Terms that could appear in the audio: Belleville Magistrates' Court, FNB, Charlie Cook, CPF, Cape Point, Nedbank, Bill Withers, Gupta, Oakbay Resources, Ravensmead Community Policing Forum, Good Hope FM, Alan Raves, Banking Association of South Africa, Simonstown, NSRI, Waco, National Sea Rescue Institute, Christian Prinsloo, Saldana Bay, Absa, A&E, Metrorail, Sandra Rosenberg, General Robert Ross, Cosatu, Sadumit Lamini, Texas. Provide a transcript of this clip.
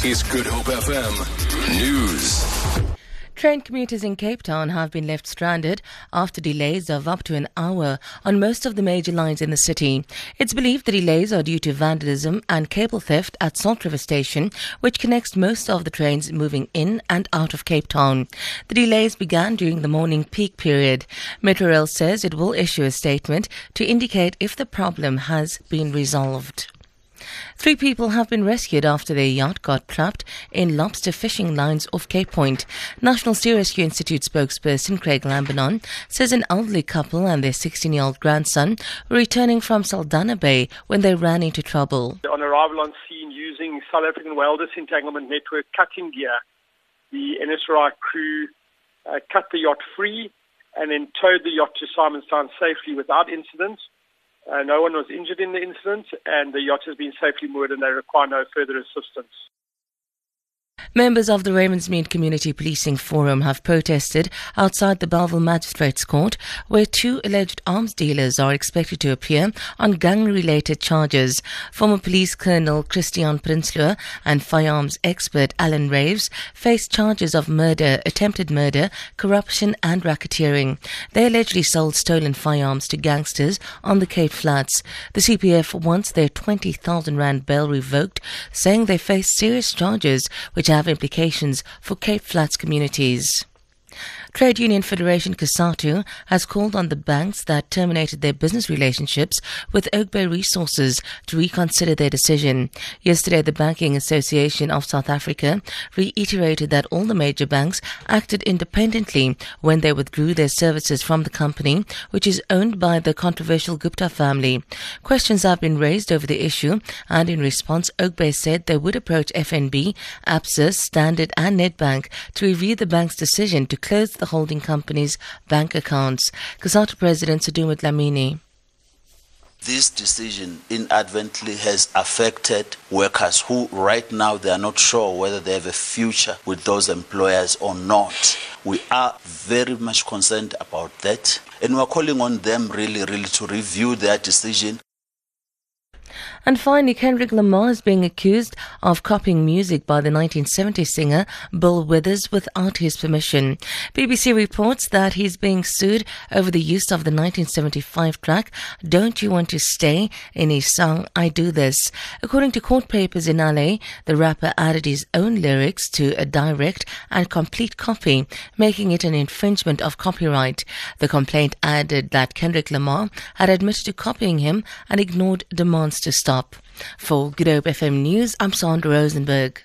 This is Good Hope FM News. Train commuters in Cape Town have been left stranded after delays of up to an hour on most of the major lines in the city. It's believed the delays are due to vandalism and cable theft at Salt River Station, which connects most of the trains moving in and out of Cape Town. The delays began during the morning peak period. Metrorail says it will issue a statement to indicate if the problem has been resolved. 3 people have been rescued after their yacht got trapped in lobster fishing lines off Cape Point. National Sea Rescue Institute spokesperson Craig Lambanon says an elderly couple and their 16-year-old grandson were returning from Saldana Bay when they ran into trouble. On arrival on scene, using South African Welders Entanglement Network cutting gear, the NSRI crew cut the yacht free and then towed the yacht to Simonstown safely without incident. No one was injured in the incident, and the yacht has been safely moored and they require no further assistance. Members of the Ravensmead Community Policing Forum have protested outside the Belleville Magistrates' Court, where 2 alleged arms dealers are expected to appear on gang-related charges. Former Police Colonel Christian Prinsloo and firearms expert Alan Raves face charges of murder, attempted murder, corruption and racketeering. They allegedly sold stolen firearms to gangsters on the Cape Flats. The CPF wants their 20,000 Rand bail revoked, saying they face serious charges which have implications for Cape Flats communities. Trade Union Federation Cosatu has called on the banks that terminated their business relationships with Oakbay Resources to reconsider their decision. Yesterday, the Banking Association of South Africa reiterated that all the major banks acted independently when they withdrew their services from the company, which is owned by the controversial Gupta family. Questions have been raised over the issue, and in response, Oakbay said they would approach FNB, Absa, Standard and Nedbank to review the bank's decision to close the holding company's bank accounts. Cosatu President Sadumit Lamini. This decision inadvertently has affected workers who right now they are not sure whether they have a future with those employers or not. We are very much concerned about that, and we are calling on them really to review their decision. And finally, Kendrick Lamar is being accused of copying music by the 1970s singer Bill Withers without his permission. BBC reports that he's being sued over the use of the 1975 track Don't You Want to Stay in his song I Do This. According to court papers in LA, the rapper added his own lyrics to a direct and complete copy, making it an infringement of copyright. The complaint added that Kendrick Lamar had admitted to copying him and ignored demands to stop. For Good Hope FM News, I'm Sandra Rosenberg.